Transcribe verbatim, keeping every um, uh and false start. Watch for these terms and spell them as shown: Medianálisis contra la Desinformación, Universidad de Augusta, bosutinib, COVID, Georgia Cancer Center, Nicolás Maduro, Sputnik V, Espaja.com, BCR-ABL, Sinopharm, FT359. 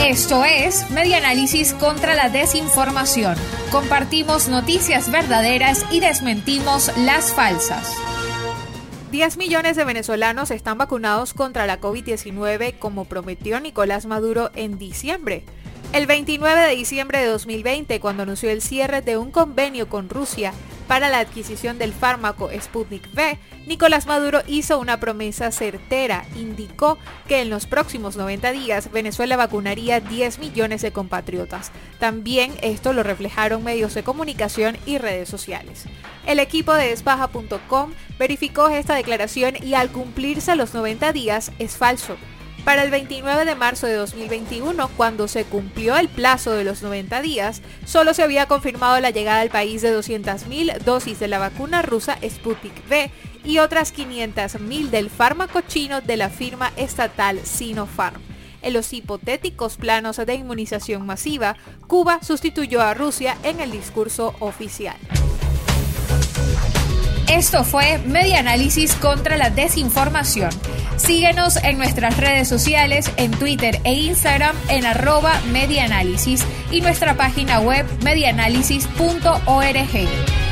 Esto es Medianálisis contra la Desinformación. Compartimos noticias verdaderas y desmentimos las falsas. diez millones de venezolanos están vacunados contra la COVID diecinueve como prometió Nicolás Maduro en diciembre. El veintinueve de diciembre de dos mil veinte, cuando anunció el cierre de un convenio con Rusia para la adquisición del fármaco Sputnik V, Nicolás Maduro hizo una promesa certera. Indicó que en los próximos noventa días Venezuela vacunaría diez millones de compatriotas. También esto lo reflejaron medios de comunicación y redes sociales. El equipo de Espaja punto com verificó esta declaración y al cumplirse los noventa días es falso. Para el veintinueve de marzo de dos mil veintiuno, cuando se cumplió el plazo de los noventa días, solo se había confirmado la llegada al país de doscientas mil dosis de la vacuna rusa Sputnik V y otras quinientas mil del fármaco chino de la firma estatal Sinopharm. En los hipotéticos planos de inmunización masiva, Cuba sustituyó a Rusia en el discurso oficial. Esto fue Medianálisis contra la Desinformación. Síguenos en nuestras redes sociales, en Twitter e Instagram, en arroba medianálisis y nuestra página web medianálisis punto org.